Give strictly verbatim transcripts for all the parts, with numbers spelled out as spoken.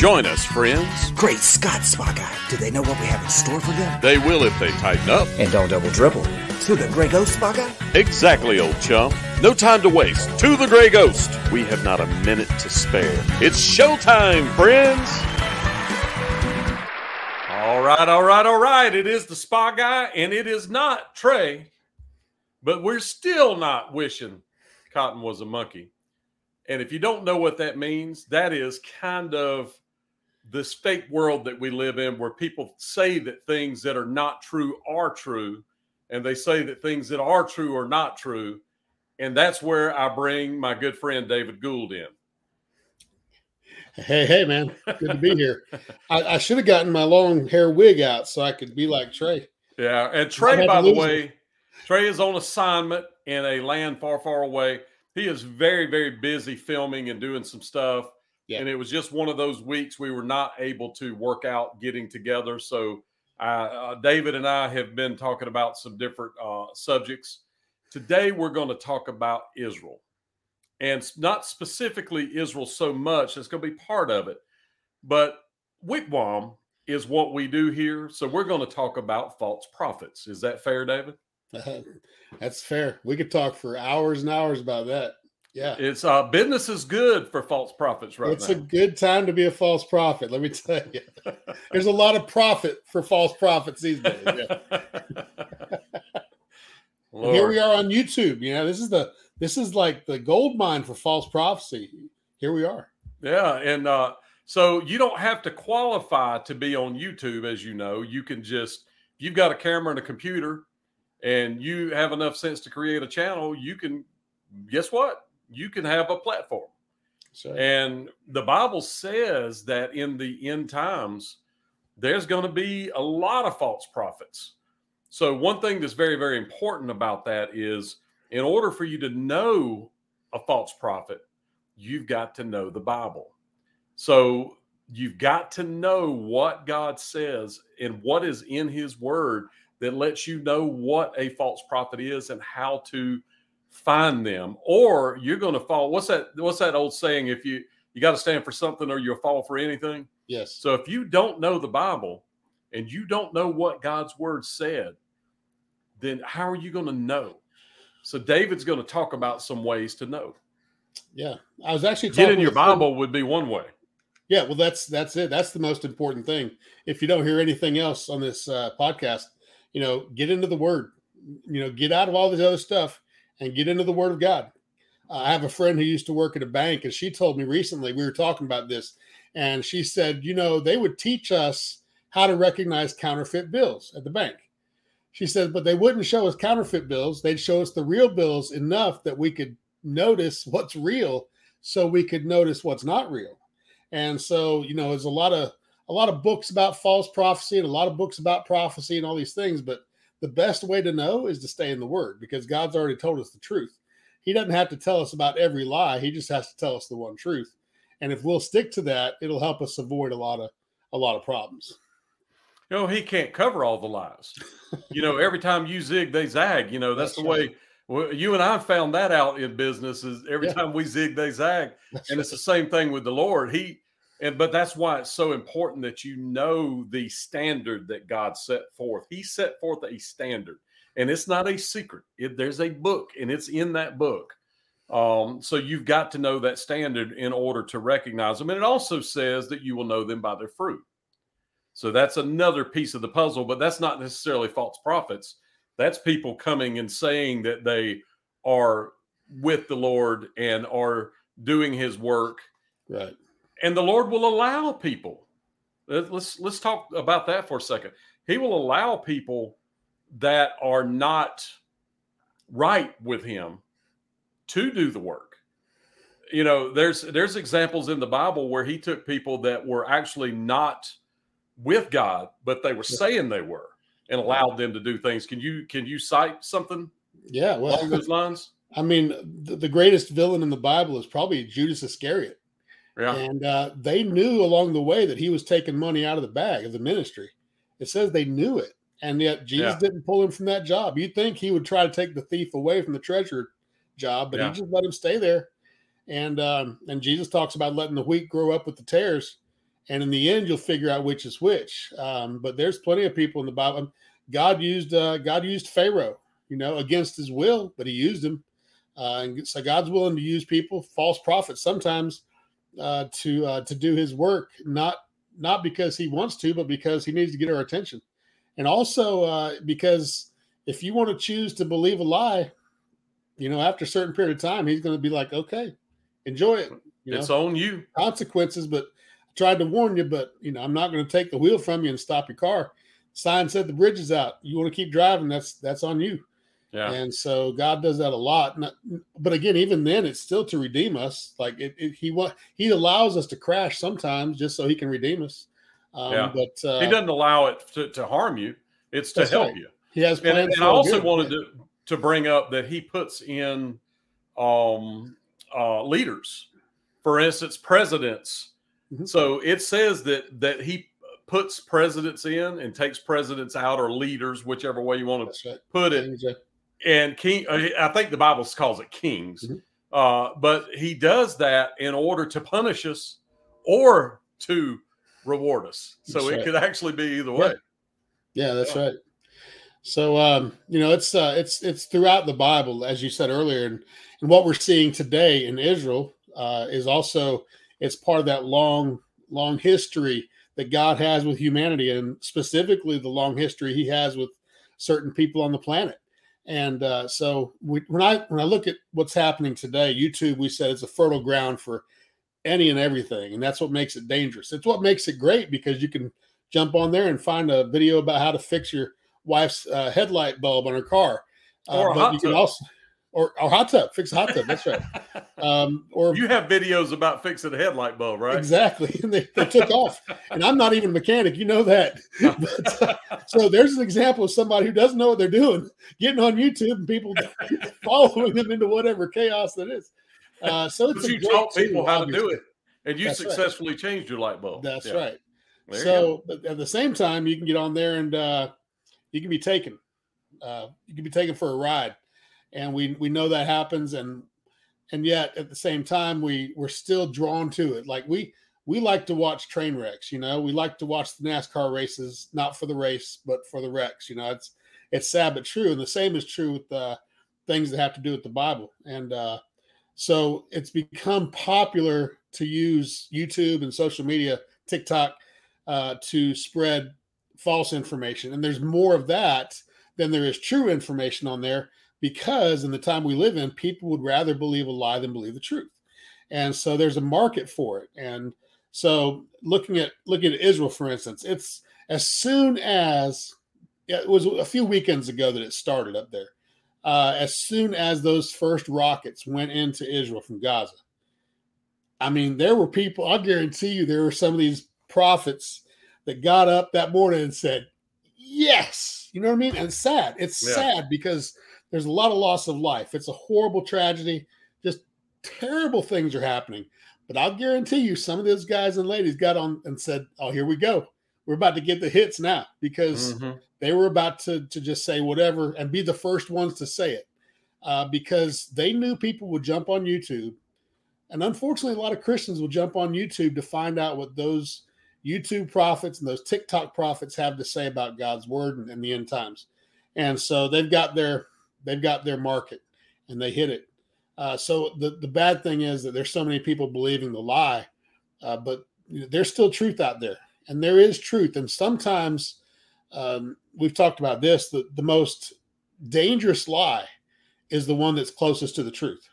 Join us, friends. Great Scott, Spot Guy. Do they know what we have in store for them? They will if they tighten up. And don't double dribble. To the Grey Ghost, Spot Guy? Exactly, old chum. No time to waste. To the Grey Ghost. We have not a minute to spare. It's showtime, friends. All right, all right, all right. It is the Spot Guy, and it is not Trey. But we're still not wishing Cotton was a monkey. And if you don't know what that means, that is kind of this fake world that we live in where people say that things that are not true are true. And they say that things that are true are not true. And that's where I bring my good friend David Gould in. Hey, hey, man. Good to be here. I, I should have gotten my long hair wig out so I could be like Trey. Yeah. And Trey, by the way, it. Trey is on assignment in a land far, far away. He is very, very busy filming and doing some stuff. Yeah. And it was just one of those weeks we were not able to work out getting together. So uh, uh, David and I have been talking about some different uh, subjects. Today, we're going to talk about Israel. And not specifically Israel so much. It's going to be part of it. But wigwam is what we do here. So we're going to talk about false prophets. Is that fair, David? Uh, that's fair. We could talk for hours and hours about that. Yeah. It's uh, business is good for false prophets right it's now. It's a good time to be a false prophet. Let me tell you. There's a lot of profit for false prophets these days. Yeah. Here we are on YouTube. You know, this is the this is like the gold mine for false prophecy. Here we are. Yeah. And uh, so you don't have to qualify to be on YouTube, as you know. You can just, if you've got a camera and a computer, and you have enough sense to create a channel, you can, guess what? You can have a platform. So, and the Bible says that in the end times, there's going to be a lot of false prophets. So one thing that's very, very important about that is in order for you to know a false prophet, you've got to know the Bible. So you've got to know what God says and what is in his word that lets you know what a false prophet is and how to find them. Or you're going to fall. What's that? What's that old saying? If you, you got to stand for something or you'll fall for anything. Yes. So if you don't know the Bible and you don't know what God's word said, then how are you going to know? So David's going to talk about some ways to know. Yeah. I was actually talking. Get in your Bible would be one way. Yeah. Well, that's, that's it. That's the most important thing. If you don't hear anything else on this uh, podcast, you know, get into the word, you know, get out of all this other stuff and get into the word of God. Uh, I have a friend who used to work at a bank, and she told me recently, we were talking about this, and she said, you know, they would teach us how to recognize counterfeit bills at the bank. She said, but they wouldn't show us counterfeit bills. They'd show us the real bills enough that we could notice what's real so we could notice what's not real. And so, you know, there's a lot of, a lot of books about false prophecy and a lot of books about prophecy and all these things. But the best way to know is to stay in the word, because God's already told us the truth. He doesn't have to tell us about every lie. He just has to tell us the one truth. And if we'll stick to that, it'll help us avoid a lot of, a lot of problems. You know, he can't cover all the lies. You know, every time you zig, they zag. You know, that's, that's the right. way well, you and I found that out in business is every yeah. time we zig, they zag. That's and right. It's the same thing with the Lord. He, And, but that's why it's so important that you know the standard that God set forth. He set forth a standard, and it's not a secret. It, there's a book, and it's in that book. Um, so you've got to know that standard in order to recognize them. And it also says that you will know them by their fruit. So that's another piece of the puzzle, but that's not necessarily false prophets. That's people coming and saying that they are with the Lord and are doing his work. Right. And the Lord will allow people. Let's let's talk about that for a second. He will allow people that are not right with him to do the work. You know, there's there's examples in the Bible where he took people that were actually not with God, but they were saying they were, and allowed them to do things. Can you can you cite something? Yeah, well, along those lines. I mean, the, the greatest villain in the Bible is probably Judas Iscariot. Yeah. And uh, they knew along the way that he was taking money out of the bag of the ministry. It says they knew it. And yet Jesus yeah. didn't pull him from that job. You'd think he would try to take the thief away from the treasurer job, but yeah. he just let him stay there. And um, and Jesus talks about letting the wheat grow up with the tares. And in the end, you'll figure out which is which. Um, but there's plenty of people in the Bible. God used uh, God used Pharaoh, you know, against his will, but he used him. Uh, and so God's willing to use people, false prophets sometimes, uh, to uh, to do his work, not not because he wants to, but because he needs to get our attention. And also uh, because if you want to choose to believe a lie, you know, after a certain period of time, he's going to be like, okay, enjoy it. You know, it's on you. Consequences, but I tried to warn you, but, you know, I'm not going to take the wheel from you and stop your car. Sign said the bridge is out. You want to keep driving, that's that's on you. Yeah. And so God does that a lot. Not, but again, even then, it's still to redeem us. Like it, it, he he allows us to crash sometimes just so he can redeem us. Um, yeah. But uh, he doesn't allow it to, to harm you. It's to help right. you. He has plans. And, and I also good, wanted man. to to bring up that he puts in um, uh, leaders, for instance, presidents. Mm-hmm. So it says that that he puts presidents in and takes presidents out, or leaders, whichever way you want to That's right. put it. Exactly. And king, I think the Bible calls it kings, mm-hmm. uh, but he does that in order to punish us or to reward us. So that's it right. could actually be either way. Yeah, yeah that's yeah. right. So um, you know, it's uh, it's it's throughout the Bible, as you said earlier, and, and what we're seeing today in Israel uh, is also it's part of that long long history that God has with humanity, and specifically the long history he has with certain people on the planet. And uh, so we, when I when I look at what's happening today, YouTube, we said it's a fertile ground for any and everything. And that's what makes it dangerous. It's what makes it great, because you can jump on there and find a video about how to fix your wife's uh, headlight bulb on her car. Uh, or a but hot you tub. Can also, or, or hot tub, fix a hot tub. That's right. Um, or you have videos about fixing a headlight bulb, right? Exactly. And they, they took off. And I'm not even a mechanic. You know that. But, uh, so there's an example of somebody who doesn't know what they're doing, getting on YouTube and people following them into whatever chaos that is. Uh, so it's but you taught people how obviously. to do it, and you That's successfully right. changed your light bulb. That's yeah. right. There so but at the same time, you can get on there and uh, you can be taken. Uh, you can be taken for a ride. And we, we know that happens. And and yet at the same time, we, we're still drawn to it. Like we, we like to watch train wrecks, you know, we like to watch the NASCAR races, not for the race, but for the wrecks. You know, it's, it's sad, but true. And the same is true with uh, things that have to do with the Bible. And uh, so it's become popular to use YouTube and social media, TikTok, uh, to spread false information. And there's more of that than there is true information on there. Because in the time we live in, people would rather believe a lie than believe the truth. And so there's a market for it. And so looking at looking at Israel, for instance, it's as soon as it was a few weekends ago that it started up there. Uh, as soon as those first rockets went into Israel from Gaza, I mean, there were people, I guarantee you, there were some of these prophets that got up that morning and said, yes, you know what I mean? And it's sad. It's yeah. sad because there's a lot of loss of life. It's a horrible tragedy. Just terrible things are happening. But I'll guarantee you some of those guys and ladies got on and said, oh, here we go. We're about to get the hits now, because mm-hmm. they were about to, to just say whatever and be the first ones to say it, uh, because they knew people would jump on YouTube. And unfortunately, a lot of Christians will jump on YouTube to find out what those YouTube prophets and those TikTok prophets have to say about God's word and, and the end times. And so they've got their... They've got their market, and they hit it. Uh, so the, the bad thing is that there's so many people believing the lie, uh, but there's still truth out there, and there is truth. And sometimes um, we've talked about this, the, the most dangerous lie is the one that's closest to the truth.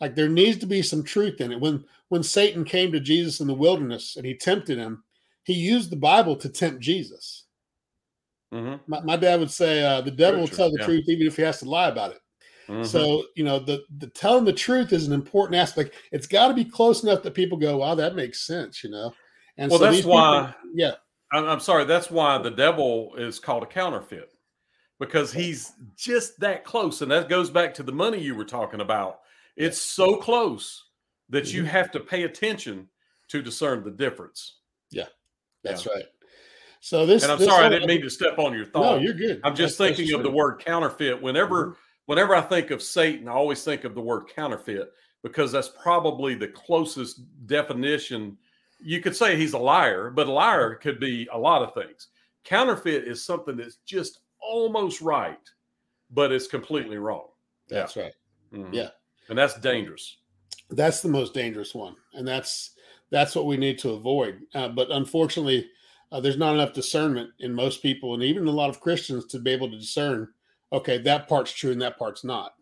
Like there needs to be some truth in it. When, when Satan came to Jesus in the wilderness and he tempted him, he used the Bible to tempt Jesus. Mm-hmm. My, my dad would say, uh, the devil Richard, will tell the yeah. truth, even if he has to lie about it. Mm-hmm. So, you know, the, the telling the truth is an important aspect. It's got to be close enough that people go, wow, that makes sense, you know? And well, so that's why, people, yeah, I'm, I'm sorry. That's why the devil is called a counterfeit, because he's just that close. And that goes back to the money you were talking about. It's so close that mm-hmm. you have to pay attention to discern the difference. Yeah, that's yeah. right. So this, and I'm this sorry, I didn't mean to step on your thought. No, you're good. I'm just that's, thinking that's of the word counterfeit. Whenever, mm-hmm. whenever I think of Satan, I always think of the word counterfeit, because that's probably the closest definition you could say he's a liar, but a liar could be a lot of things. Counterfeit is something that's just almost right, but it's completely wrong. That's yeah. right. Mm-hmm. Yeah. And that's dangerous. That's the most dangerous one. And that's, that's what we need to avoid. Uh, but unfortunately, uh, there's not enough discernment in most people, and even a lot of Christians, to be able to discern, okay, that part's true and that part's not.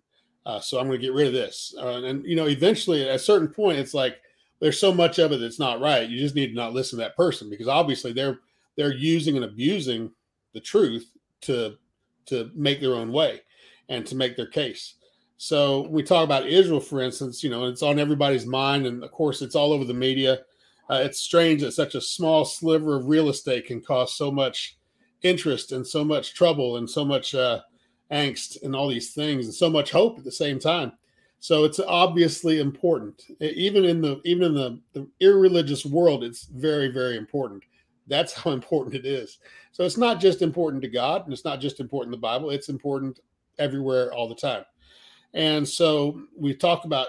Uh, so I'm going to get rid of this. Uh, and, you know, eventually at a certain point, it's like, there's so much of it that's not right. You just need to not listen to that person, because obviously they're, they're using and abusing the truth to, to make their own way and to make their case. So we talk about Israel, for instance, you know, it's on everybody's mind. And of course, it's all over the media. Uh, it's strange that such a small sliver of real estate can cause so much interest and so much trouble and so much uh, angst and all these things and so much hope at the same time. So it's obviously important. Even in the even in the, the irreligious world, it's very, very important. That's how important it is. So it's not just important to God, and it's not just important to the Bible. It's important everywhere, all the time. And so we talk about,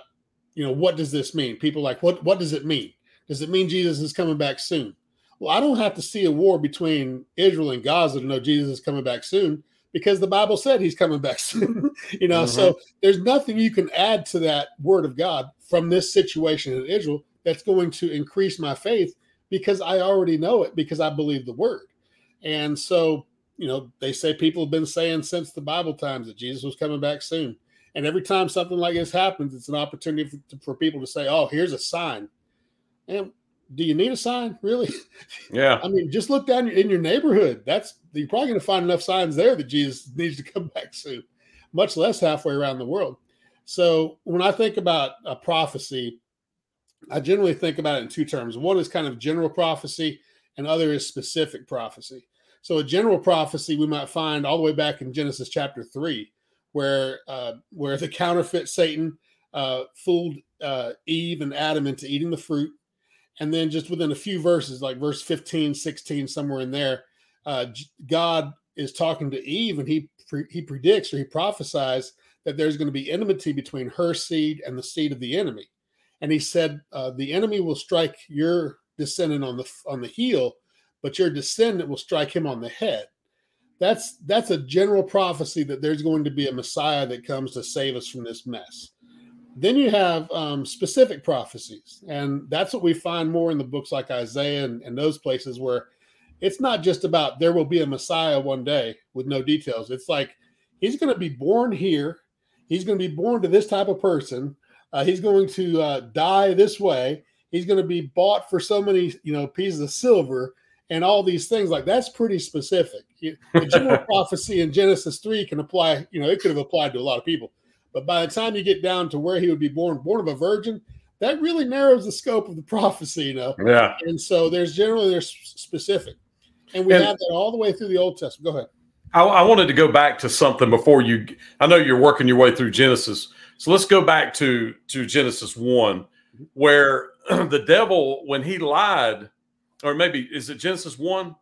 you know, what does this mean? People are like, what what does it mean? Does it mean Jesus is coming back soon? Well, I don't have to see a war between Israel and Gaza to know Jesus is coming back soon, because the Bible said he's coming back soon. you know, mm-hmm. So there's nothing you can add to that word of God from this situation in Israel that's going to increase my faith, because I already know it, because I believe the word. And so, you know, they say people have been saying since the Bible times that Jesus was coming back soon. And every time something like this happens, it's an opportunity for, for people to say, oh, here's a sign. And do you need a sign? Really? Yeah. I mean, just look down in your neighborhood. That's, you're probably going to find enough signs there that Jesus needs to come back soon, much less halfway around the world. So when I think about a prophecy, I generally think about it in two terms. One is kind of general prophecy, and other is specific prophecy. So a general prophecy we might find all the way back in Genesis chapter three, where uh, where the counterfeit Satan uh, fooled uh, Eve and Adam into eating the fruit. And then just within a few verses, like verse fifteen, sixteen, somewhere in there, uh, God is talking to Eve, and he pre- he predicts, or he prophesies, that there's going to be enmity between her seed and the seed of the enemy. And he said, uh, the enemy will strike your descendant on the on the heel, but your descendant will strike him on the head. That's that's a general prophecy that there's going to be a Messiah that comes to save us from this mess. Then you have um, specific prophecies, and that's what we find more in the books like Isaiah and, and those places, where it's not just about there will be a Messiah one day with no details. It's like, he's going to be born here. He's going to be born to this type of person. Uh, he's going to uh, die this way. He's going to be bought for so many, you know, pieces of silver and all these things. Like, that's pretty specific. The general prophecy in Genesis three can apply, you know, it could have applied to a lot of people. But by the time you get down to where he would be born, born of a virgin, that really narrows the scope of the prophecy, you know? Yeah. And so there's generally, there's specific. And we and have that all the way through the Old Testament. Go ahead. I, I wanted to go back to something before you, I know you're working your way through Genesis. So let's go back to, to Genesis one, where the devil, when he lied, or maybe, is it Genesis one?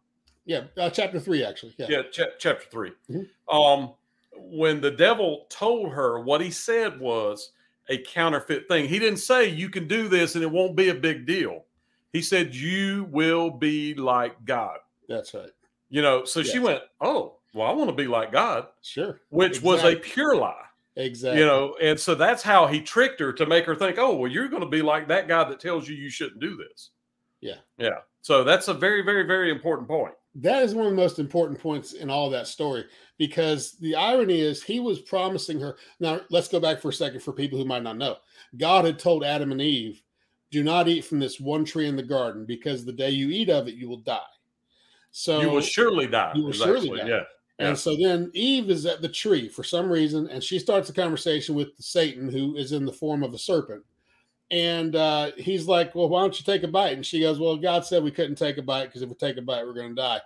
Yeah. Uh, chapter three, actually. Yeah. yeah ch- chapter three. Mm-hmm. Um, When the devil told her, what he said was a counterfeit thing. He didn't say you can do this and it won't be a big deal. He said, you will be like God. That's right. You know, so yes. She went, oh, well, I want to be like God. Sure. Which exactly. was a pure lie. Exactly. You know, and so that's how he tricked her to make her think, oh, well, you're going to be like that guy that tells you you shouldn't do this. Yeah. Yeah. So that's a very, very, very important point. That is one of the most important points in all of that story, because the irony is he was promising her. Now, let's go back for a second for people who might not know. God had told Adam and Eve, do not eat from this one tree in the garden, because the day you eat of it, you will die. So you will surely die. You will exactly. surely die. Yeah. And yeah. so then Eve is at the tree for some reason, and she starts a conversation with Satan, who is in the form of a serpent. And uh, he's like, well, why don't you take a bite? And she goes, well, God said we couldn't take a bite, because if we take a bite, we're going to die.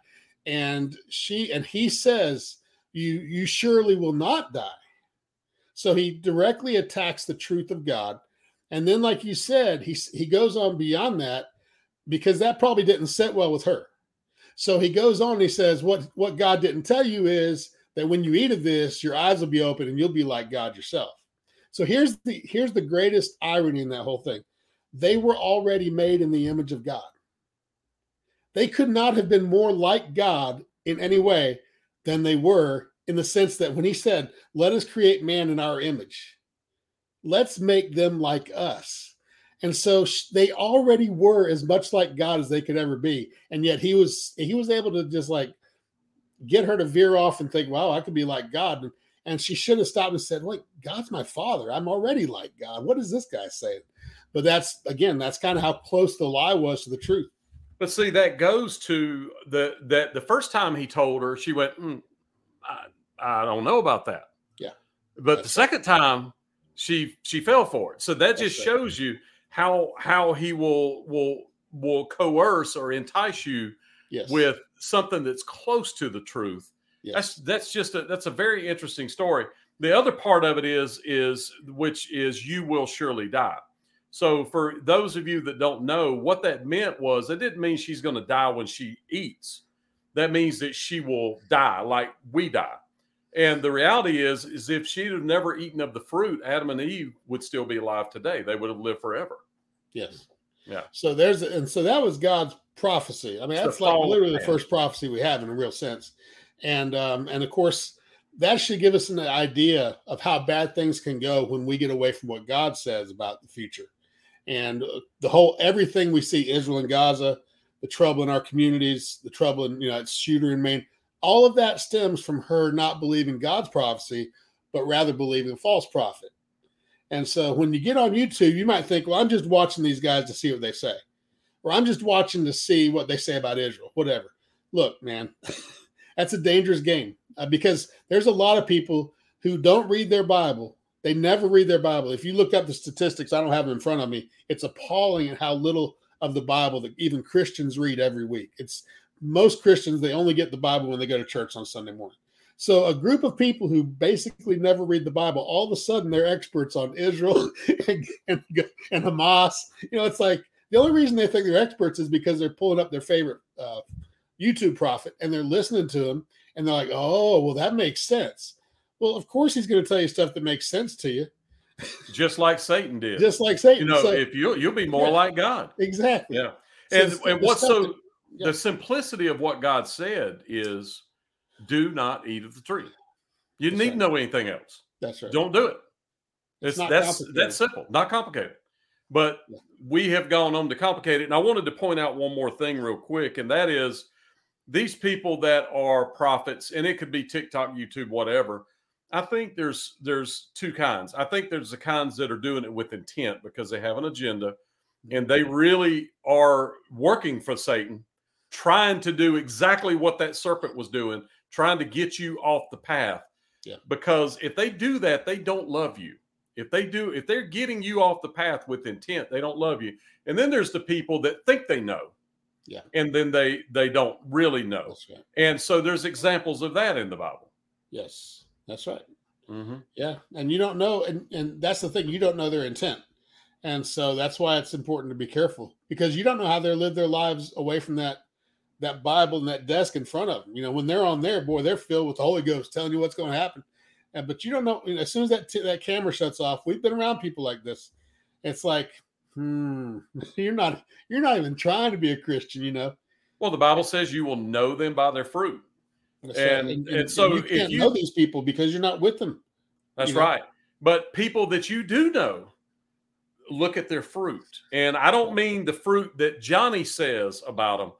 And she and he says, you, you surely will not die. So he directly attacks the truth of God. And then, like you said, he, he goes on beyond that, because that probably didn't sit well with her. So he goes on and he says, what, what God didn't tell you is that when you eat of this, your eyes will be open and you'll be like God yourself. So here's the here's the greatest irony in that whole thing. They were already made in the image of God. They could not have been more like God in any way than they were, in the sense that when he said, let us create man in our image, let's make them like us. And so they already were as much like God as they could ever be. And yet he was, he was able to just like get her to veer off and think, wow, I could be like God. And she should have stopped and said, wait, God's my father. I'm already like God. What is this guy saying? But that's, again, that's kind of how close the lie was to the truth. But see, that goes to the, that the first time he told her, she went, mm, I, I don't know about that. Yeah. But that's the second time she, she fell for it. So that just that's shows that. you how, how he will, will, will coerce or entice you yes. with something that's close to the truth. Yes. That's, that's just a, that's a very interesting story. The other part of it is, is, which is you will surely die. So for those of you that don't know, what that meant was, it didn't mean she's going to die when she eats. That means that she will die like we die. And the reality is, is if she'd have never eaten of the fruit, Adam and Eve would still be alive today. They would have lived forever. Yes. Yeah. So there's, and so that was God's prophecy. I mean, that's like literally the first prophecy we have in a real sense. And, um, and of course, that should give us an idea of how bad things can go when we get away from what God says about the future. And the whole, everything we see, Israel and Gaza, the trouble in our communities, the trouble in, you know, it's shooter in Maine, all of that stems from her not believing God's prophecy, but rather believing a false prophet. And so when you get on YouTube, you might think, well, I'm just watching these guys to see what they say, or I'm just watching to see what they say about Israel, whatever. Look, man, that's a dangerous game, uh, because there's a lot of people who don't read their Bible. They never read their Bible. If you look up the statistics, I don't have them in front of me. It's appalling at how little of the Bible that even Christians read every week. It's most Christians, they only get the Bible when they go to church on Sunday morning. So a group of people who basically never read the Bible, all of a sudden they're experts on Israel and, and, and Hamas. You know, it's like the only reason they think they're experts is because they're pulling up their favorite uh, YouTube prophet and they're listening to him. And they're like, oh, well, that makes sense. Well, of course he's going to tell you stuff that makes sense to you. Just like Satan did. Just like Satan. You know, so, if you, you'll be more yeah, like God. Exactly. Yeah. And, so, and what's so, that, yeah. the simplicity of what God said is, do not eat of the tree. You that's need right. know anything else. That's right. Don't do it. It's, it's not that's, that's simple, not complicated. But yeah. we have gone on to complicate it. And I wanted to point out one more thing real quick. And that is, these people that are prophets, and it could be TikTok, YouTube, whatever, I think there's there's two kinds. I think there's the kinds that are doing it with intent because they have an agenda and they really are working for Satan, trying to do exactly what that serpent was doing, trying to get you off the path. Yeah. Because if they do that, they don't love you. If they do, if they're getting you off the path with intent, they don't love you. And then there's the people that think they know. Yeah. And then they, they don't really know. Right. And so there's examples of that in the Bible. Yes, that's right. Mm-hmm. Yeah. And you don't know. And, and that's the thing. You don't know their intent. And so that's why it's important to be careful, because you don't know how they live their lives away from that, that Bible and that desk in front of them. You know, when they're on there, boy, they're filled with the Holy Ghost telling you what's going to happen. And, but you don't know, you know, as soon as that, t- that camera shuts off, we've been around people like this. It's like, Hmm. You're not, you're not even trying to be a Christian, you know? Well, the Bible says you will know them by their fruit. That's and, right. and, and, and so and you can't if you know these people because you're not with them. That's right. Know? But people that you do know, look at their fruit. And I don't mean the fruit that Johnny says about them.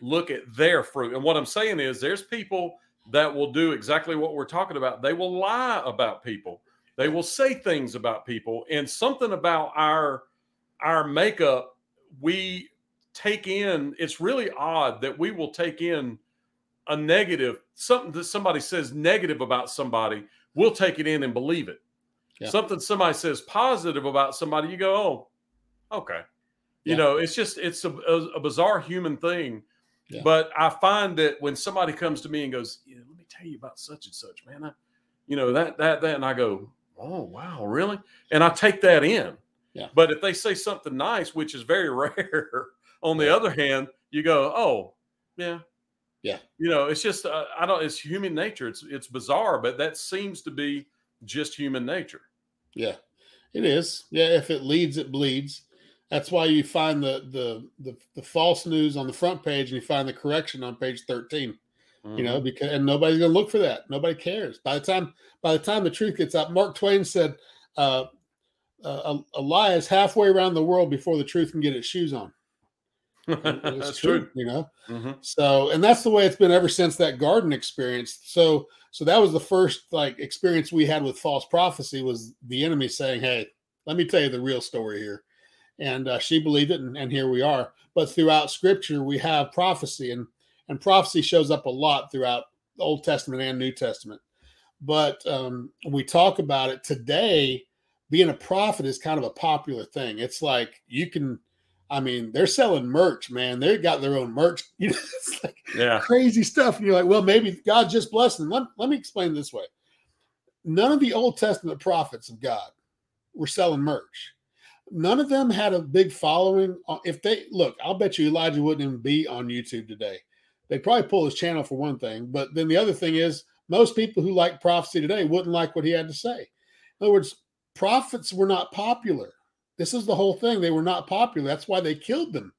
Look at their fruit. And what I'm saying is there's people that will do exactly what we're talking about. They will lie about people. They will say things about people, and something about our our makeup, we take in, it's really odd that we will take in a negative, something that somebody says negative about somebody, we'll take it in and believe it. Yeah. Something somebody says positive about somebody, you go, oh, okay. Yeah. You know, it's just, it's a, a bizarre human thing. Yeah. But I find that when somebody comes to me and goes, yeah, let me tell you about such and such, man, I, you know, that, that, that, and I go, oh, wow, really? And I take that in. Yeah. But if they say something nice, which is very rare, on the yeah. other hand, you go, oh, yeah. Yeah. You know, it's just, uh, I don't, it's human nature. It's, it's bizarre, but that seems to be just human nature. Yeah, it is. Yeah. If it leads, it bleeds. That's why you find the, the the the false news on the front page, and you find the correction on page thirteen. Mm-hmm. You know, because and nobody's going to look for that. Nobody cares. By the time by the time the truth gets out, Mark Twain said, uh, uh, "A lie is halfway around the world before the truth can get its shoes on." That's true, true, you know. Mm-hmm. So, and that's the way it's been ever since that garden experience. So, so that was the first like experience we had with false prophecy, was the enemy saying, "Hey, let me tell you the real story here." And uh, she believed it, and, and here we are. But throughout Scripture, we have prophecy, and and prophecy shows up a lot throughout the Old Testament and New Testament. But um, we talk about it today. Being a prophet is kind of a popular thing. It's like you can, I mean, they're selling merch, man. They've got their own merch. You know, it's like yeah. crazy stuff. And you're like, well, maybe God just blessed them. Let, let me explain it this way. None of the Old Testament prophets of God were selling merch. None of them had a big following. If they look, I'll bet you Elijah wouldn't even be on YouTube today. They'd probably pull his channel for one thing. But then the other thing is, most people who like prophecy today wouldn't like what he had to say. In other words, prophets were not popular. This is the whole thing. They were not popular. That's why they killed them.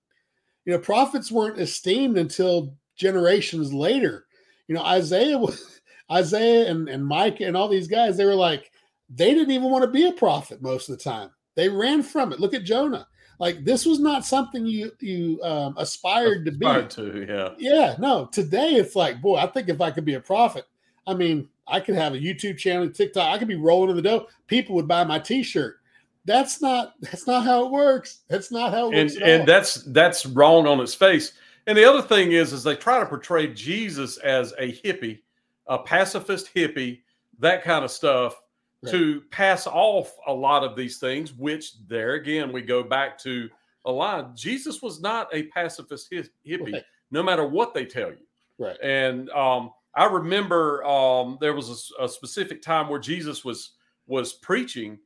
You know, prophets weren't esteemed until generations later. You know, Isaiah was, Isaiah and, and Micah and all these guys, they were like, they didn't even want to be a prophet most of the time. They ran from it. Look at Jonah. Like, this was not something you you um, aspired to be. Aspired to, yeah. Yeah, no. Today, it's like, boy, I think if I could be a prophet, I mean, I could have a YouTube channel, TikTok. I could be rolling in the dough. People would buy my T-shirt. That's not that's not how it works. That's not how it works at all. And that's that's wrong on its face. And the other thing is, is they try to portray Jesus as a hippie, a pacifist hippie, that kind of stuff. Right. To pass off a lot of these things, which there again, we go back to a lot. Jesus was not a pacifist hippie, right. No matter what they tell you. Right. And um, I remember um, there was a, a specific time where Jesus was was preaching,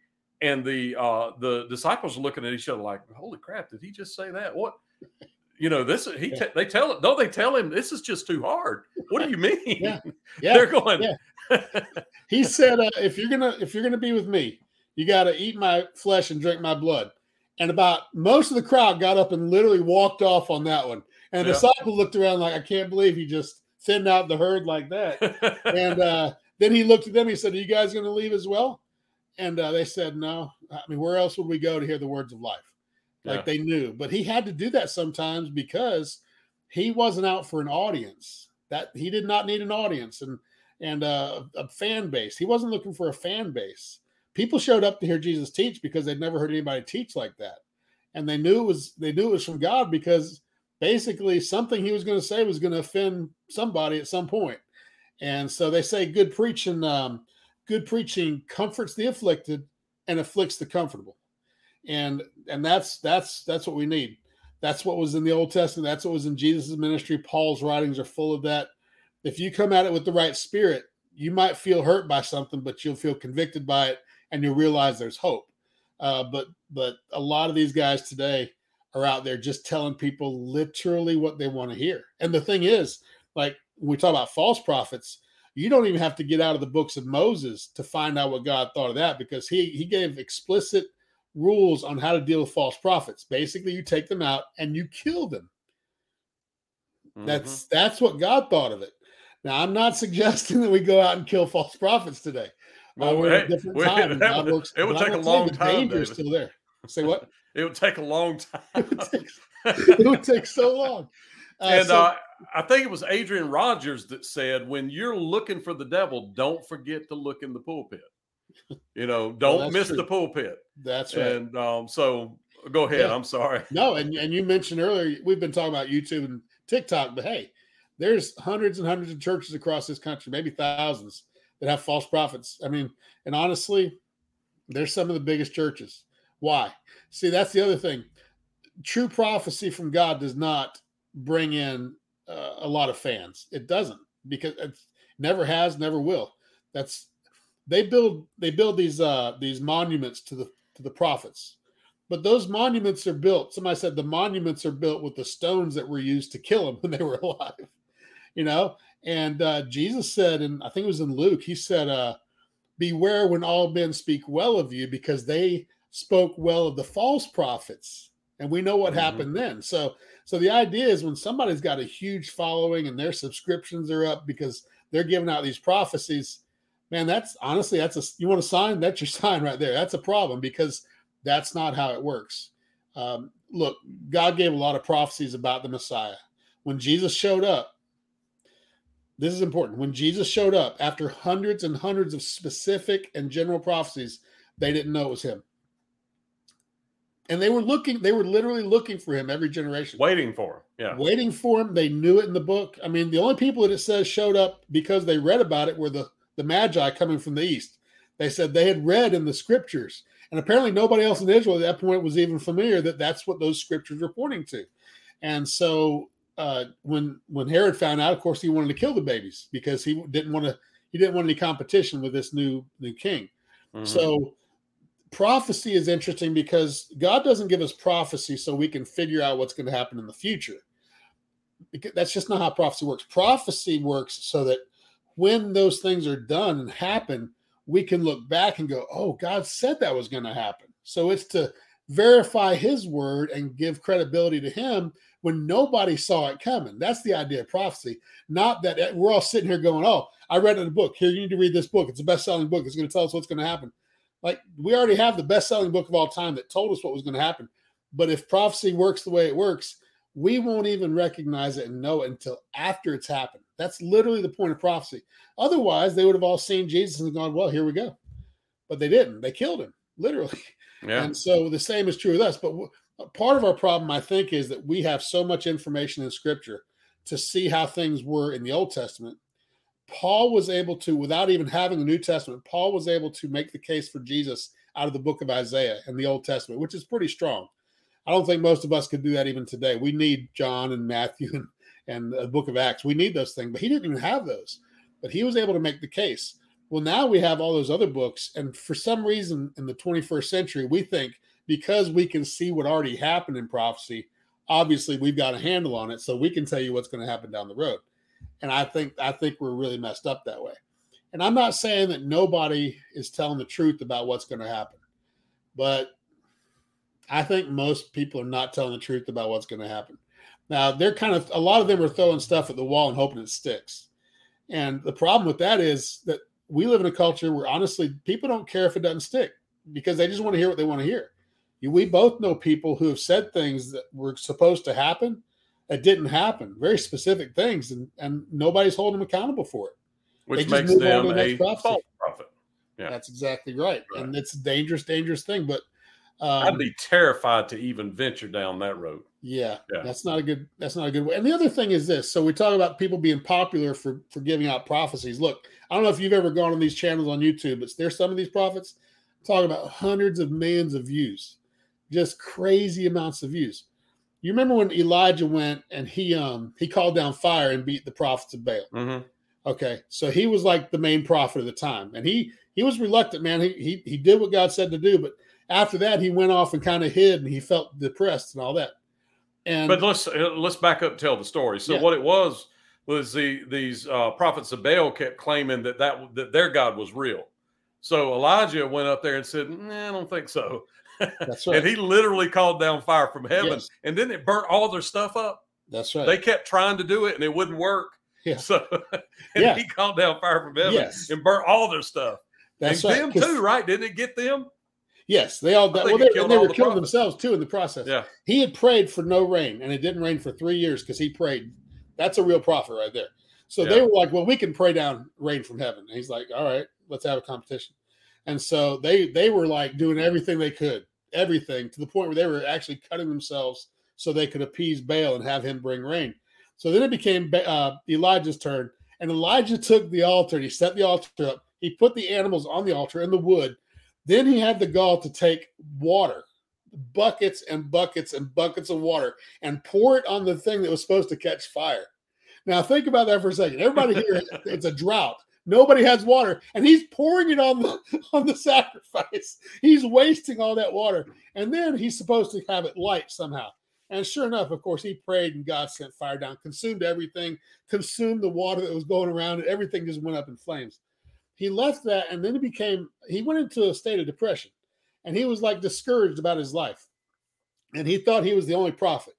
and the uh, the disciples were looking at each other like, "Holy crap! Did he just say that? What?" You know, this he yeah. t- they tell it. No, they tell him this is just too hard. What do you mean? Yeah. Yeah. They're going. Yeah. He said, uh, "If you're gonna if you're gonna be with me, you got to eat my flesh and drink my blood." And about most of the crowd got up and literally walked off on that one. And the yeah. disciple looked around like, "I can't believe he just thinned out the herd like that." And uh, then he looked at them. He said, "Are you guys going to leave as well?" And uh, they said, "No. I mean, where else would we go to hear the words of life?" Like yeah. they knew, but he had to do that sometimes because he wasn't out for an audience. That he did not need an audience and and uh, a fan base. He wasn't looking for a fan base. People showed up to hear Jesus teach because they'd never heard anybody teach like that, and they knew it was they knew it was from God, because basically something he was going to say was going to offend somebody at some point. And so they say, good preaching, um, good preaching comforts the afflicted and afflicts the comfortable. And and that's that's that's what we need. That's what was in the Old Testament. That's what was in Jesus' ministry. Paul's writings are full of that. If you come at it with the right spirit, you might feel hurt by something, but you'll feel convicted by it, and you'll realize there's hope. Uh, but but a lot of these guys today are out there just telling people literally what they want to hear. And the thing is, like when we talk about false prophets, you don't even have to get out of the books of Moses to find out what God thought of that, because he he gave explicit rules on how to deal with false prophets. Basically, you take them out and you kill them. Mm-hmm. That's that's what God thought of it. Now, I'm not suggesting that we go out and kill false prophets today. Well, uh, we're hey, at a different well, time. That would, works, it would take a long the time. Danger is still there. Say what? It would take a long time. it, would take, it would take so long. Uh, and so, uh, I think it was Adrian Rogers that said, "When you're looking for the devil, don't forget to look in the pulpit." You know, don't well, miss true. the pulpit. That's right. And um, so go ahead. Yeah. I'm sorry. No, and, and you mentioned earlier, we've been talking about YouTube and TikTok, but hey, there's hundreds and hundreds of churches across this country, maybe thousands, that have false prophets. I mean, and honestly, they're some of the biggest churches. Why? See, that's the other thing. True prophecy from God does not bring in uh, a lot of fans. It doesn't, because it never has, never will. That's They build they build these uh, these monuments to the to the prophets, but those monuments are built. Somebody said the monuments are built with the stones that were used to kill them when they were alive, you know. And uh, Jesus said, and I think it was in Luke, he said, uh, "Beware when all men speak well of you, because they spoke well of the false prophets And we know what mm-hmm. happened then. So, so the idea is when somebody's got a huge following and their subscriptions are up because they're giving out these prophecies, man, that's honestly, that's a, you want a sign? That's your sign right there. That's a problem because that's not how it works. Um, look, God gave a lot of prophecies about the Messiah. When Jesus showed up, this is important. When Jesus showed up, after hundreds and hundreds of specific and general prophecies, they didn't know it was him. And they were looking, they were literally looking for him every generation. Waiting for him. Yeah. Waiting for him. They knew it in the book. I mean, the only people that it says showed up because they read about it were the, the Magi coming from the East. They said they had read in the scriptures. And apparently nobody else in Israel at that point was even familiar that that's what those scriptures were pointing to. And so uh, when, when Herod found out, of course, he wanted to kill the babies because he didn't want to, he didn't want any competition with this new, new king. Mm-hmm. So prophecy is interesting because God doesn't give us prophecy so we can figure out what's going to happen in the future. That's just not how prophecy works. Prophecy works so that when those things are done and happen, we can look back and go, oh, God said that was going to happen. So it's to verify his word and give credibility to him when nobody saw it coming. That's the idea of prophecy. Not that we're all sitting here going, oh, I read in a book. Here, you need to read this book. It's a best-selling book. It's going to tell us what's going to happen. Like, we already have the best-selling book of all time that told us what was going to happen. But if prophecy works the way it works, we won't even recognize it and know it until after it's happened. That's literally the point of prophecy. Otherwise, they would have all seen Jesus and gone, well, here we go. But they didn't. They killed him, literally. Yeah. And so the same is true with us. But w- part of our problem, I think, is that we have so much information in Scripture to see how things were in the Old Testament. Paul was able to, without even having the New Testament, Paul was able to make the case for Jesus out of the book of Isaiah and the Old Testament, which is pretty strong. I don't think most of us could do that even today. We need John and Matthew and, and the book of Acts. We need those things, but he didn't even have those. But he was able to make the case. Well, now we have all those other books. And for some reason in the twenty-first century, we think because we can see what already happened in prophecy, obviously we've got a handle on it. So we can tell you what's going to happen down the road. And I think I think we're really messed up that way. And I'm not saying that nobody is telling the truth about what's going to happen. But I think most people are not telling the truth about what's going to happen. Now, they're kind of, a lot of them are throwing stuff at the wall and hoping it sticks. And the problem with that is that we live in a culture where, honestly, people don't care if it doesn't stick because they just want to hear what they want to hear. We both know people who have said things that were supposed to happen that didn't happen, very specific things, and, and nobody's holding them accountable for it. Which makes them a false prophet. Yeah, that's exactly right. right. And it's a dangerous, dangerous thing. But Um, I'd be terrified to even venture down that road. Yeah, yeah, that's not a good. That's not a good way. And the other thing is this. So we talk about people being popular for, for giving out prophecies. Look, I don't know if you've ever gone on these channels on YouTube, but there's some of these prophets talking about hundreds of millions of views, just crazy amounts of views. You remember when Elijah went and he um he called down fire and beat the prophets of Baal. Mm-hmm. Okay, so he was like the main prophet of the time, and he he was reluctant, man. He he he did what God said to do, but after that, he went off and kind of hid, and he felt depressed and all that. And but let's let's back up and tell the story. So yeah. what it was was the these uh, prophets of Baal kept claiming that, that that their God was real. So Elijah went up there and said, nah, I don't think so. That's right. And he literally called down fire from heaven, yes. and then it burnt all their stuff up. That's right. They kept trying to do it, and it wouldn't work. Yeah. So and yeah. he called down fire from heaven yes. and burnt all their stuff. That's and right. them too, right? Didn't it get them? Yes, they all died. Well, they, and they were the killing prophets. Themselves, too, in the process. Yeah. He had prayed for no rain, and it didn't rain for three years because he prayed. That's a real prophet right there. So yeah. they were like, well, we can pray down rain from heaven. And he's like, all right, let's have a competition. And so they they were like doing everything they could, everything, to the point where they were actually cutting themselves so they could appease Baal and have him bring rain. So then it became uh, Elijah's turn, and Elijah took the altar, and he set the altar up. He put the animals on the altar and the wood. Then he had the gall to take water, buckets and buckets and buckets of water, and pour it on the thing that was supposed to catch fire. Now, think about that for a second. Everybody here, it's a drought. Nobody has water, and he's pouring it on the, on the sacrifice. He's wasting all that water, and then he's supposed to have it light somehow. And sure enough, of course, he prayed, and God sent fire down, consumed everything, consumed the water that was going around, and everything just went up in flames. He left that, and then he became, he went into a state of depression, and he was like discouraged about his life. And he thought he was the only prophet.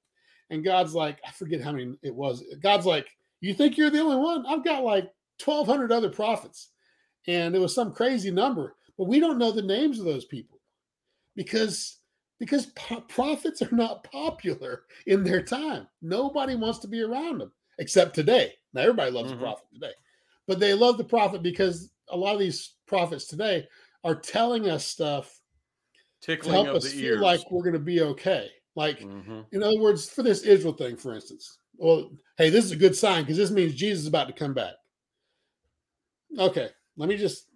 And God's like, I forget how many it was. God's like, you think you're the only one? I've got like twelve hundred other prophets. And it was some crazy number. But we don't know the names of those people because, because po- prophets are not popular in their time. Nobody wants to be around them except today. Now, everybody loves mm-hmm. a prophet today. But they love the prophet because a lot of these prophets today are telling us stuff Tickling to help of us the ears. Feel like we're going to be okay. Like, mm-hmm. in other words, for this Israel thing, for instance, well, hey, this is a good sign because this means Jesus is about to come back. Okay, let me just,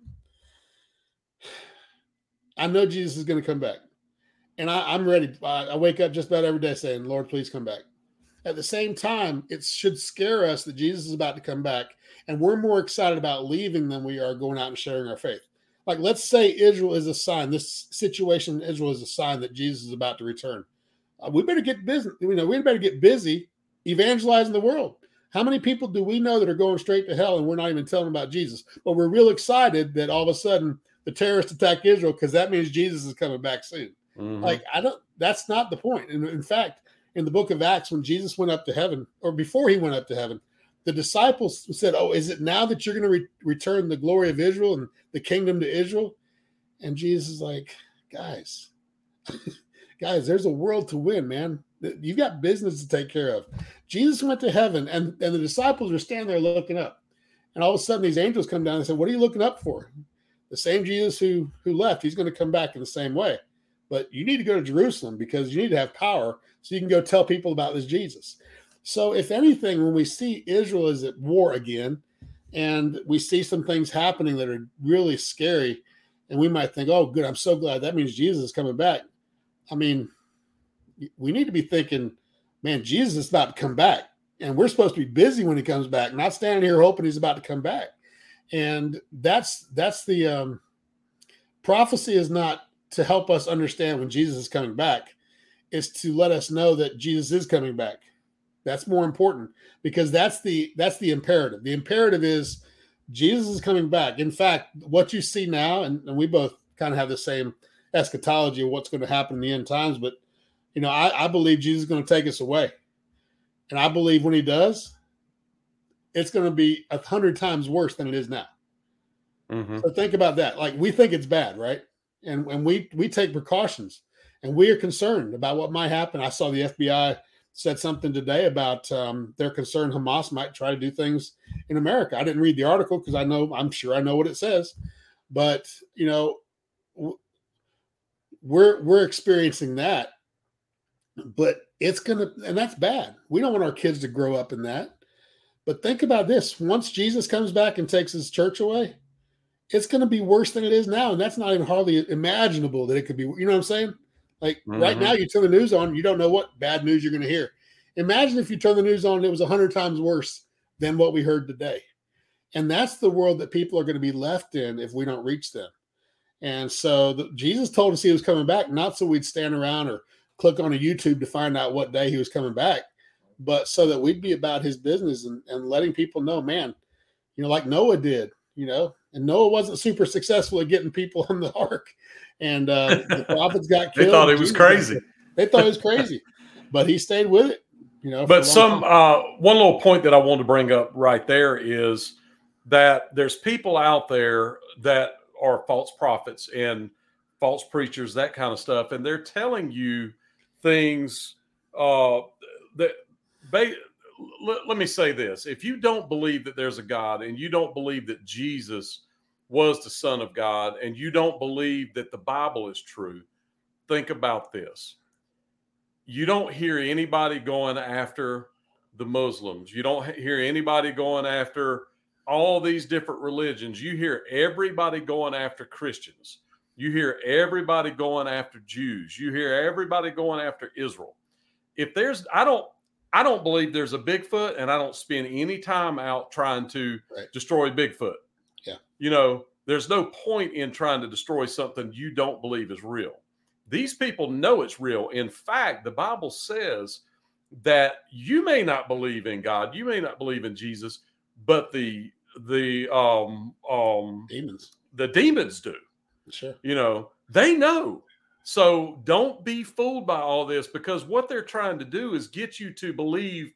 I know Jesus is going to come back. And I, I'm ready. I, I wake up just about every day saying, Lord, please come back. At the same time, it should scare us that Jesus is about to come back. And we're more excited about leaving than we are going out and sharing our faith. Like, let's say Israel is a sign. This situation in Israel is a sign that Jesus is about to return. Uh, we better get busy. You know, we better get busy evangelizing the world. How many people do we know that are going straight to hell and we're not even telling them about Jesus? But we're real excited that all of a sudden the terrorists attack Israel because that means Jesus is coming back soon. Mm-hmm. Like, I don't, that's not the point. And in, in fact, in the book of Acts, when Jesus went up to heaven, or before he went up to heaven, the disciples said, oh, is it now that you're going to re- return the glory of Israel and the kingdom to Israel? And Jesus is like, guys, guys, there's a world to win, man. You've got business to take care of. Jesus went to heaven, and, and the disciples were standing there looking up. And all of a sudden, these angels come down and say, what are you looking up for? The same Jesus who, who left, he's going to come back in the same way. But you need to go to Jerusalem because you need to have power so you can go tell people about this Jesus. So if anything, when we see Israel is at war again and we see some things happening that are really scary and we might think, oh, good, I'm so glad. That means Jesus is coming back. I mean, we need to be thinking, man, Jesus is about to come back and we're supposed to be busy when he comes back, not standing here hoping he's about to come back. And that's that's the um, prophecy is not to help us understand when Jesus is coming back, is to let us know that Jesus is coming back. That's more important because that's the that's the imperative. The imperative is Jesus is coming back. In fact, what you see now, and, and we both kind of have the same eschatology of what's going to happen in the end times, but you know, I, I believe Jesus is going to take us away. And I believe when he does, it's going to be a hundred times worse than it is now. Mm-hmm. So think about that. Like, we think it's bad, right? And and we, we take precautions and we are concerned about what might happen. I saw the F B I said something today about um, their concern Hamas might try to do things in America. I didn't read the article because I know, I'm sure I know what it says, but you know, we're, we're experiencing that, but it's going to, and that's bad. We don't want our kids to grow up in that, but think about this. Once Jesus comes back and takes his church away, it's going to be worse than it is now. And that's not even hardly imaginable that it could be, you know what I'm saying? Like mm-hmm. right now you turn the news on, you don't know what bad news you're going to hear. Imagine if you turn the news on, it was a hundred times worse than what we heard today. And that's the world that people are going to be left in if we don't reach them. And so the, Jesus told us he was coming back, not so we'd stand around or click on a YouTube to find out what day he was coming back, but so that we'd be about his business and, and letting people know, man, you know, like Noah did, you know, and Noah wasn't super successful at getting people on the ark. And uh, the prophets got killed. They thought it was crazy. They thought it was crazy. But he stayed with it. You know. But some uh, one little point that I wanted to bring up right there is that there's people out there that are false prophets and false preachers, that kind of stuff. And they're telling you things uh, that they – let me say this. If you don't believe that there's a God and you don't believe that Jesus was the Son of God and you don't believe that the Bible is true, think about this. You don't hear anybody going after the Muslims. You don't hear anybody going after all these different religions. You hear everybody going after Christians. You hear everybody going after Jews. You hear everybody going after Israel. If there's, I don't, I don't believe there's a Bigfoot, and I don't spend any time out trying to right. destroy Bigfoot. Yeah. You know, there's no point in trying to destroy something you don't believe is real. These people know it's real. In fact, the Bible says that you may not believe in God, you may not believe in Jesus, but the the um um demons. The demons do. Sure. You know, they know. So don't be fooled by all this, because what they're trying to do is get you to believe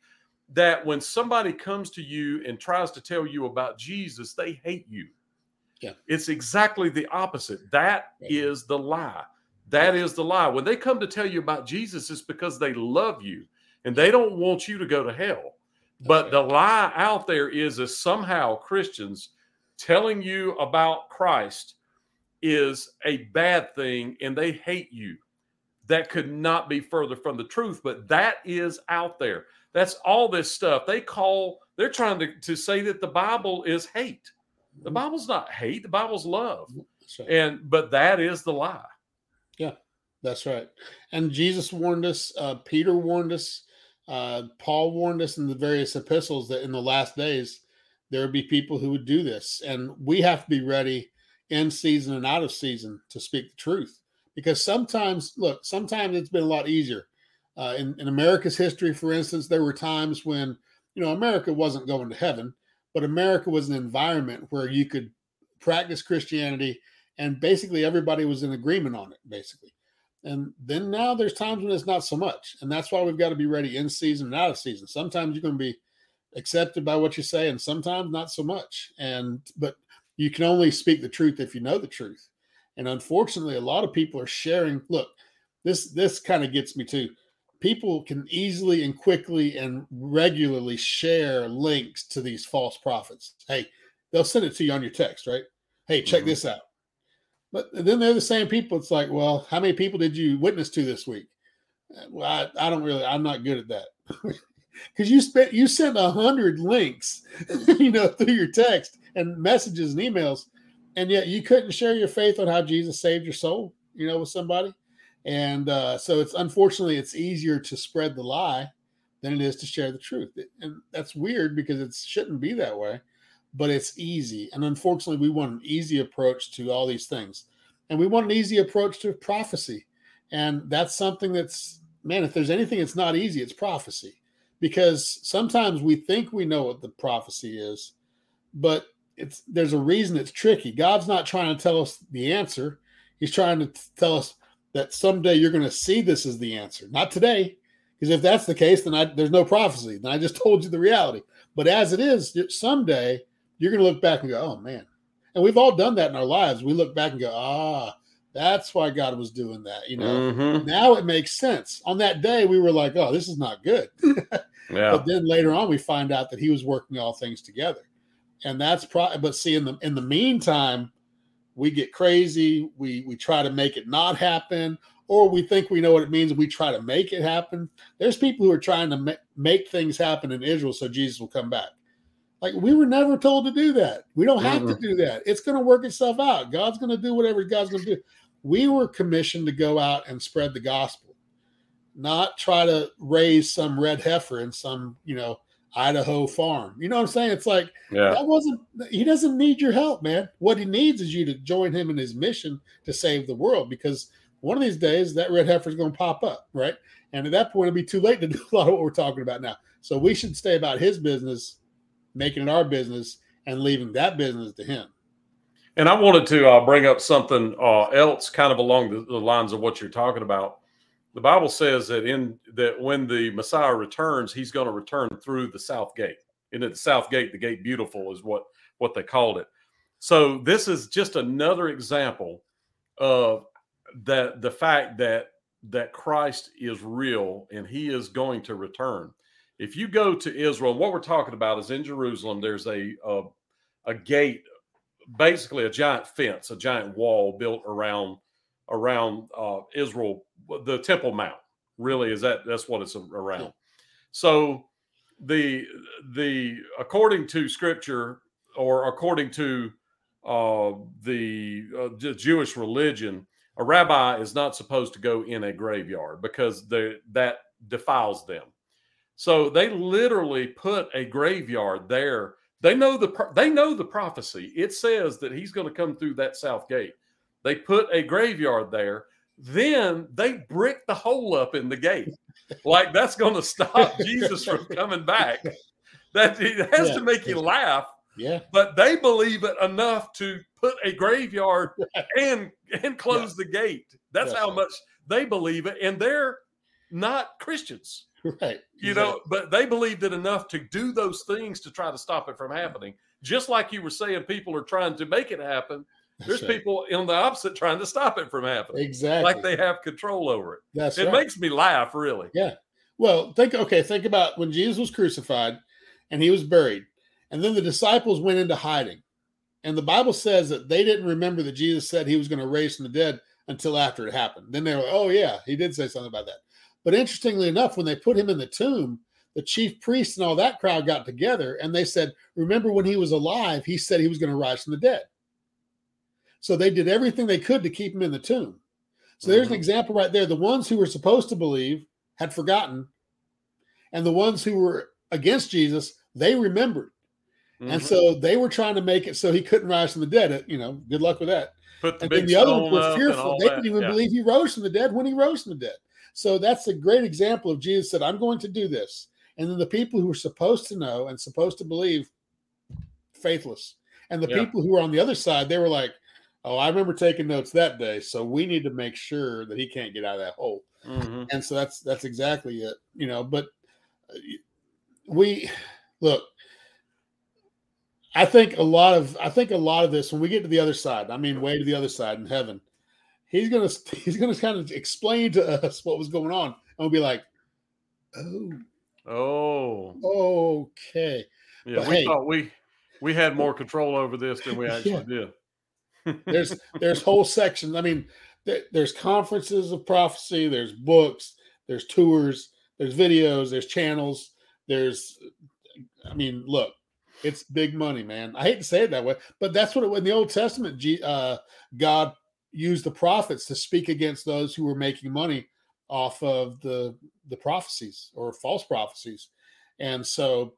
that when somebody comes to you and tries to tell you about Jesus, they hate you. Yeah. It's exactly the opposite. That yeah. is the lie. That yeah. is the lie. When they come to tell you about Jesus, it's because they love you and they don't want you to go to hell. But the lie out there is that somehow Christians telling you about Christ is a bad thing and they hate you. That could not be further from the truth, but that is out there. That's all this stuff they call, they're trying to, to say that the Bible is hate. The Bible's not hate. The Bible's love. Right. And, but that is the lie. Yeah, that's right. And Jesus warned us, uh, Peter warned us, Uh, Paul warned us in the various epistles that in the last days, there would be people who would do this. And we have to be ready in season and out of season to speak the truth. Because sometimes, look, sometimes it's been a lot easier. Uh, in, in America's history, for instance, there were times when, you know, America wasn't going to heaven, but America was an environment where you could practice Christianity and basically everybody was in agreement on it, basically. And then now there's times when it's not so much. And that's why we've got to be ready in season and out of season. Sometimes you're going to be accepted by what you say and sometimes not so much. And, but you can only speak the truth if you know the truth. And unfortunately, a lot of people are sharing. Look, this, this kind of gets me too. People can easily and quickly and regularly share links to these false prophets. Hey, they'll send it to you on your text, right? Hey, check mm-hmm. this out. But then they're the same people. It's like, well, how many people did you witness to this week? Well, I, I don't really, I'm not good at that. Because you spent, you sent a hundred links, you know, through your text and messages and emails. And yet you couldn't share your faith on how Jesus saved your soul, you know, with somebody. And uh, so it's, unfortunately, it's easier to spread the lie than it is to share the truth. And that's weird because it shouldn't be that way. But it's easy. And unfortunately, we want an easy approach to all these things. And we want an easy approach to prophecy. And that's something that's, man, if there's anything that's not easy, it's prophecy. Because sometimes we think we know what the prophecy is, but it's there's a reason it's tricky. God's not trying to tell us the answer. He's trying to tell us that someday you're going to see this as the answer. Not today. Because if that's the case, then I, there's no prophecy. Then I just told you the reality. But as it is, someday you're going to look back and go, oh, man. And we've all done that in our lives. We look back and go, ah, that's why God was doing that. You know, mm-hmm. Now it makes sense. On that day, we were like, oh, this is not good. yeah. But then later on, we find out that he was working all things together. And that's probably, but see, in the, in the meantime, we get crazy. We, we try to make it not happen, or we think we know what it means. And we try to make it happen. There's people who are trying to ma- make things happen in Israel so Jesus will come back. Like, we were never told to do that. We don't have mm-hmm. to do that. It's going to work itself out. God's going to do whatever God's going to do. We were commissioned to go out and spread the gospel, not try to raise some red heifer in some, you know, Idaho farm. You know what I'm saying? It's like, yeah. that wasn't, he doesn't need your help, man. What he needs is you to join him in his mission to save the world, because one of these days that red heifer is going to pop up, right? And at that point, it'll be too late to do a lot of what we're talking about now. So we should stay about his business, making it our business and leaving that business to him. And I wanted to uh, bring up something uh, else kind of along the, the lines of what you're talking about. The Bible says that in that when the Messiah returns, he's going to return through the South Gate. And at the South Gate, the Gate Beautiful is what, what they called it. So this is just another example of the, the fact that, that Christ is real and he is going to return. If you go to Israel, what we're talking about is in Jerusalem, there's a, a a gate, basically a giant fence, a giant wall built around around uh, Israel, the Temple Mount. Really, is that that's what it's around. Yeah. So the the according to Scripture, or according to uh, the uh, Jewish religion, a rabbi is not supposed to go in a graveyard because they, that defiles them. So they literally put a graveyard there. They know the they know the prophecy. It says that he's going to come through that South Gate. They put a graveyard there. Then they brick the hole up in the gate. Like, that's going to stop Jesus from coming back. That it has yeah. to make you laugh. Yeah. But they believe it enough to put a graveyard and and close yeah. the gate. That's right. How much they believe it. And they're not Christians. Right. You exactly. know, but they believed it enough to do those things to try to stop it from happening. Just like you were saying, people are trying to make it happen. There's That's right. people on the opposite trying to stop it from happening. Exactly. Like they have control over it. That's it right. makes me laugh, really. Yeah. Well, think, okay, think about when Jesus was crucified and he was buried, and then the disciples went into hiding. And the Bible says that they didn't remember that Jesus said he was going to raise from the dead until after it happened. Then they were, oh yeah, he did say something about that. But interestingly enough, when they put him in the tomb, the chief priests and all that crowd got together and they said, remember when he was alive, he said he was going to rise from the dead. So they did everything they could to keep him in the tomb. So mm-hmm. there's an example right there. The ones who were supposed to believe had forgotten. And the ones who were against Jesus, they remembered. Mm-hmm. And so they were trying to make it so he couldn't rise from the dead. You know, good luck with that. Put the and then the other ones were fearful. They that. didn't even yeah. believe he rose from the dead when he rose from the dead. So that's a great example of Jesus said, I'm going to do this. And then the people who are supposed to know and supposed to believe, faithless. And the yeah. people who are on the other side, they were like, oh, I remember taking notes that day, so we need to make sure that he can't get out of that hole. Mm-hmm. And so that's that's exactly it. You know, but we look, I think a lot of I think a lot of this when we get to the other side, I mean way to the other side in heaven, he's gonna he's gonna kind of explain to us what was going on, and we'll be like, oh, oh, okay, yeah. But we hey, thought we we had more control over this than we actually yeah. did. there's there's whole sections. I mean, th- there's conferences of prophecy. There's books. There's tours. There's videos. There's channels. There's, I mean, look, it's big money, man. I hate to say it that way, but that's what it was in the Old Testament. G- uh, God used the prophets to speak against those who were making money off of the the prophecies or false prophecies, and so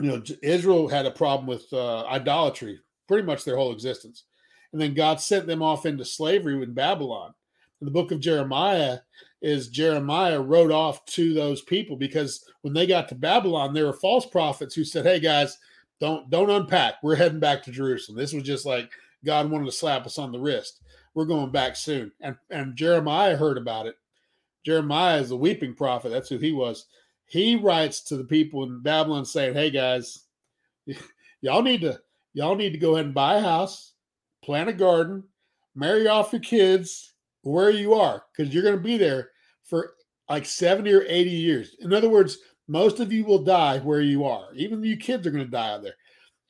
you know Israel had a problem with uh, idolatry pretty much their whole existence. And then God sent them off into slavery in Babylon. And the book of Jeremiah is Jeremiah wrote off to those people because when they got to Babylon, there were false prophets who said, hey, guys, don't, don't unpack. We're heading back to Jerusalem. This was just like God wanted to slap us on the wrist. We're going back soon. And, and Jeremiah heard about it. Jeremiah is a weeping prophet. That's who he was. He writes to the people in Babylon saying, hey, guys, y- y'all need to y'all need to go ahead and buy a house. Plant a garden, marry off your kids where you are, because you're going to be there for like seventy or eighty years. In other words, most of you will die where you are. Even you kids are going to die out there.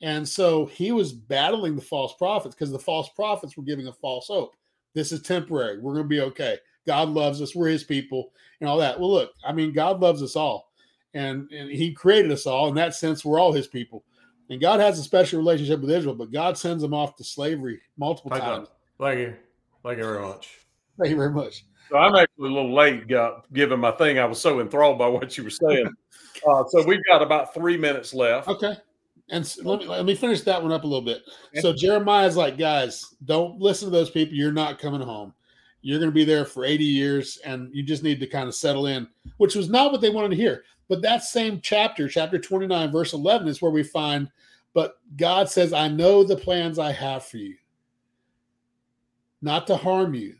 And so he was battling the false prophets because the false prophets were giving a false hope. This is temporary. We're going to be okay. God loves us. We're his people and all that. Well, look, I mean, God loves us all. And, and he created us all. In that sense, we're all his people. And God has a special relationship with Israel, but God sends them off to slavery multiple Thank times. God. Thank you. Thank you very much. Thank you very much. So I'm actually a little late uh, given my thing. I was so enthralled by what you were saying. uh, so we've got about three minutes left. Okay. And so let me, let me finish that one up a little bit. So Jeremiah's like, guys, don't listen to those people. You're not coming home. You're going to be there for eighty years, and you just need to kind of settle in, which was not what they wanted to hear. But that same chapter, chapter twenty-nine, verse eleven, is where we find, but God says, I know the plans I have for you, not to harm you,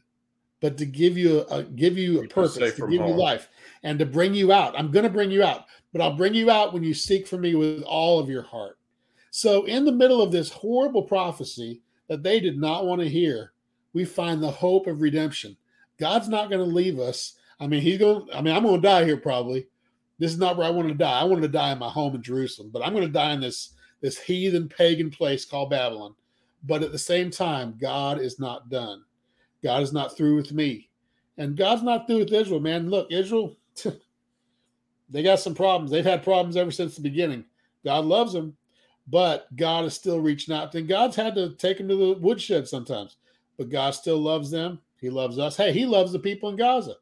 but to give you a, give you a purpose, to give you life, and to bring you out. I'm going to bring you out, but I'll bring you out when you seek for me with all of your heart. So in the middle of this horrible prophecy that they did not want to hear, we find the hope of redemption. God's not going to leave us. I mean, he's going. I mean, I'm going to die here probably. This is not where I wanted to die. I wanted to die in my home in Jerusalem, but I'm going to die in this, this heathen pagan place called Babylon. But at the same time, God is not done. God is not through with me. And God's not through with Israel, man. Look, Israel, they got some problems. They've had problems ever since the beginning. God loves them, but God is still reaching out. And God's had to take them to the woodshed sometimes, but God still loves them. He loves us. Hey, he loves the people in Gaza.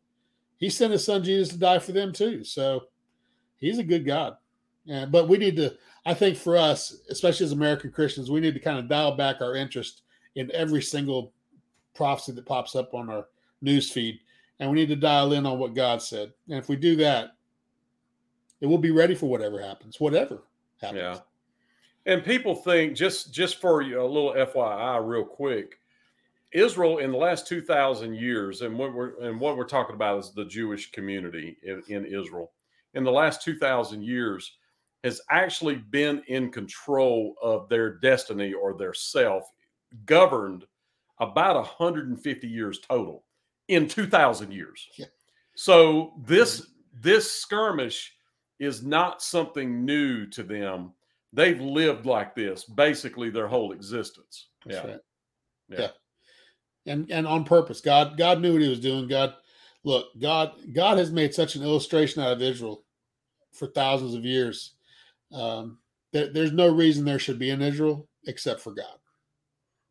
He sent his son Jesus to die for them too. So he's a good God. Yeah, but we need to, I think for us, especially as American Christians, we need to kind of dial back our interest in every single prophecy that pops up on our news feed. And we need to dial in on what God said. And if we do that, it will be ready for whatever happens, whatever happens. Yeah. And people think, just, just for you, a little F Y I real quick, Israel in the last two thousand years, and what we're and what we're talking about is the Jewish community in, in Israel, in the last two thousand years has actually been in control of their destiny or their self, governed about one hundred fifty years total in two thousand years. Yeah. So this this skirmish is not something new to them. They've lived like this basically their whole existence. That's yeah. Right. Yeah. yeah. And and on purpose. God God knew what he was doing. God, look, God God has made such an illustration out of Israel for thousands of years. Um, there, there's no reason there should be an Israel except for God.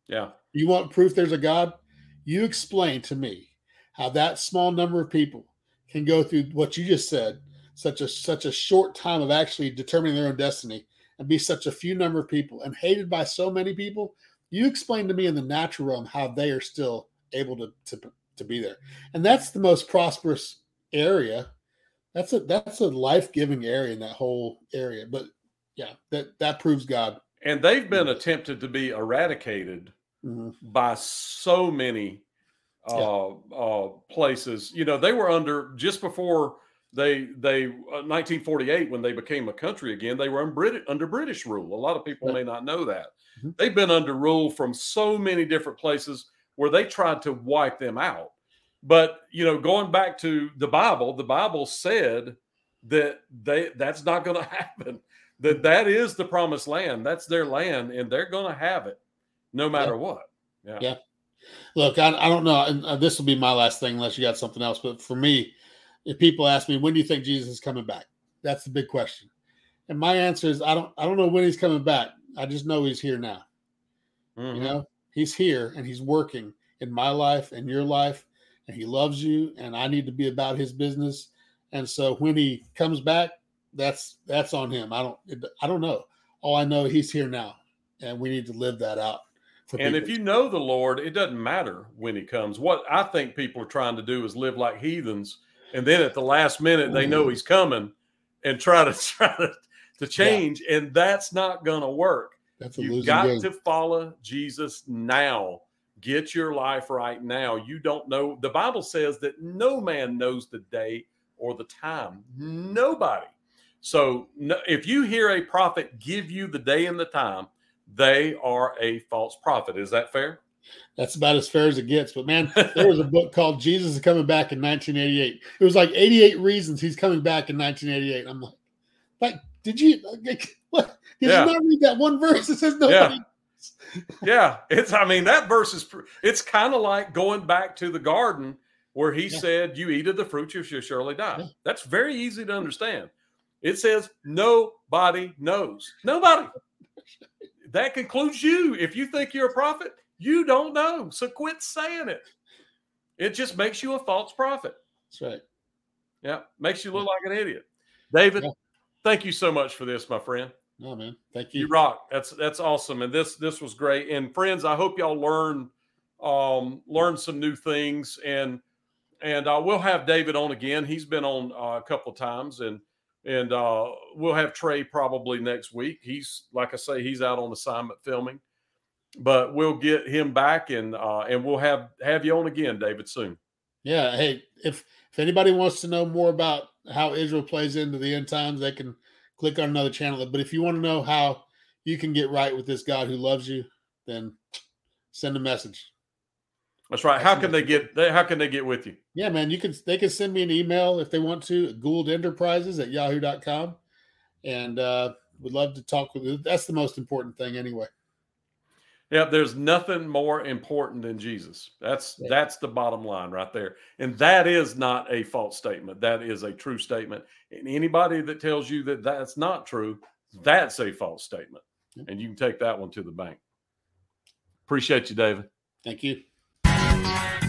Yeah. You want proof there's a God? You explain to me how that small number of people can go through what you just said, such a such a short time of actually determining their own destiny, and be such a few number of people and hated by so many people. You explain to me in the natural realm how they are still able to, to, to be there. And that's the most prosperous area. That's a that's a life-giving area in that whole area. But, yeah, that, that proves God. And they've been yes. attempted to be eradicated mm-hmm. by so many uh, yeah. uh, places. You know, they were under, just before they, they uh, nineteen forty-eight, when they became a country again, they were Brit- under British rule. A lot of people right. may not know that. They've been under rule from so many different places where they tried to wipe them out. But, you know, going back to the Bible, the Bible said that they that's not going to happen, that that is the promised land. That's their land, and they're going to have it no matter yeah. what. Yeah. yeah. Look, I, I don't know. And this will be my last thing unless you got something else. But for me, if people ask me, when do you think Jesus is coming back? That's the big question. And my answer is, I don't, I don't know when he's coming back. I just know he's here now. Mm-hmm. You know, he's here and he's working in my life and your life, and he loves you, and I need to be about his business. And so when he comes back, that's, that's on him. I don't, I don't know. All I know, he's here now, and we need to live that out. For and people. If you know the Lord, it doesn't matter when he comes. What I think people are trying to do is live like heathens. And then at the last minute, mm-hmm. they know he's coming and try to try to, to change, yeah. and that's not going to work. That's a You've got game. to follow Jesus now. Get your life right now. You don't know. The Bible says that no man knows the day or the time. Nobody. So no, if you hear a prophet give you the day and the time, they are a false prophet. Is that fair? That's about as fair as it gets. But, man, there was a book called Jesus is Coming Back in nineteen eighty-eight. It was like eighty-eight reasons he's coming back in nineteen eighty-eight. I'm like, like, Did you like, what? Did yeah. you not read that one verse that says nobody? Yeah. yeah, it's. I mean, that verse is. It's kind of like going back to the garden where he yeah. said, "You eat of the fruit, you shall surely die." Yeah. That's very easy to understand. It says nobody knows. Nobody. That concludes you. If you think you're a prophet, you don't know. So quit saying it. It just makes you a false prophet. That's right. Yeah, makes you look yeah. like an idiot, David. Yeah. Thank you so much for this, my friend. No, man. Thank you. You rock. That's that's awesome. And this this was great. And friends, I hope y'all learn um, learn some new things. And and uh, we'll have David on again. He's been on uh, a couple of times. And and uh, we'll have Trey probably next week. He's like I say, he's out on assignment filming, but we'll get him back and uh, and we'll have have you on again, David, soon. Yeah. Hey, if if anybody wants to know more about how Israel plays into the end times, they can click on another channel. But if you want to know how you can get right with this God who loves you, then send a message. That's right. That's how can message. they get, they, how can they get with you? Yeah, man, you can, they can send me an email if they want to at Gould Enterprises at yahoo dot com. And uh, would love to talk with you. That's the most important thing anyway. Yeah. There's nothing more important than Jesus. That's, yeah. that's the bottom line right there. And that is not a false statement. That is a true statement. And anybody that tells you that that's not true, that's a false statement. Yeah. And you can take that one to the bank. Appreciate you, David. Thank you.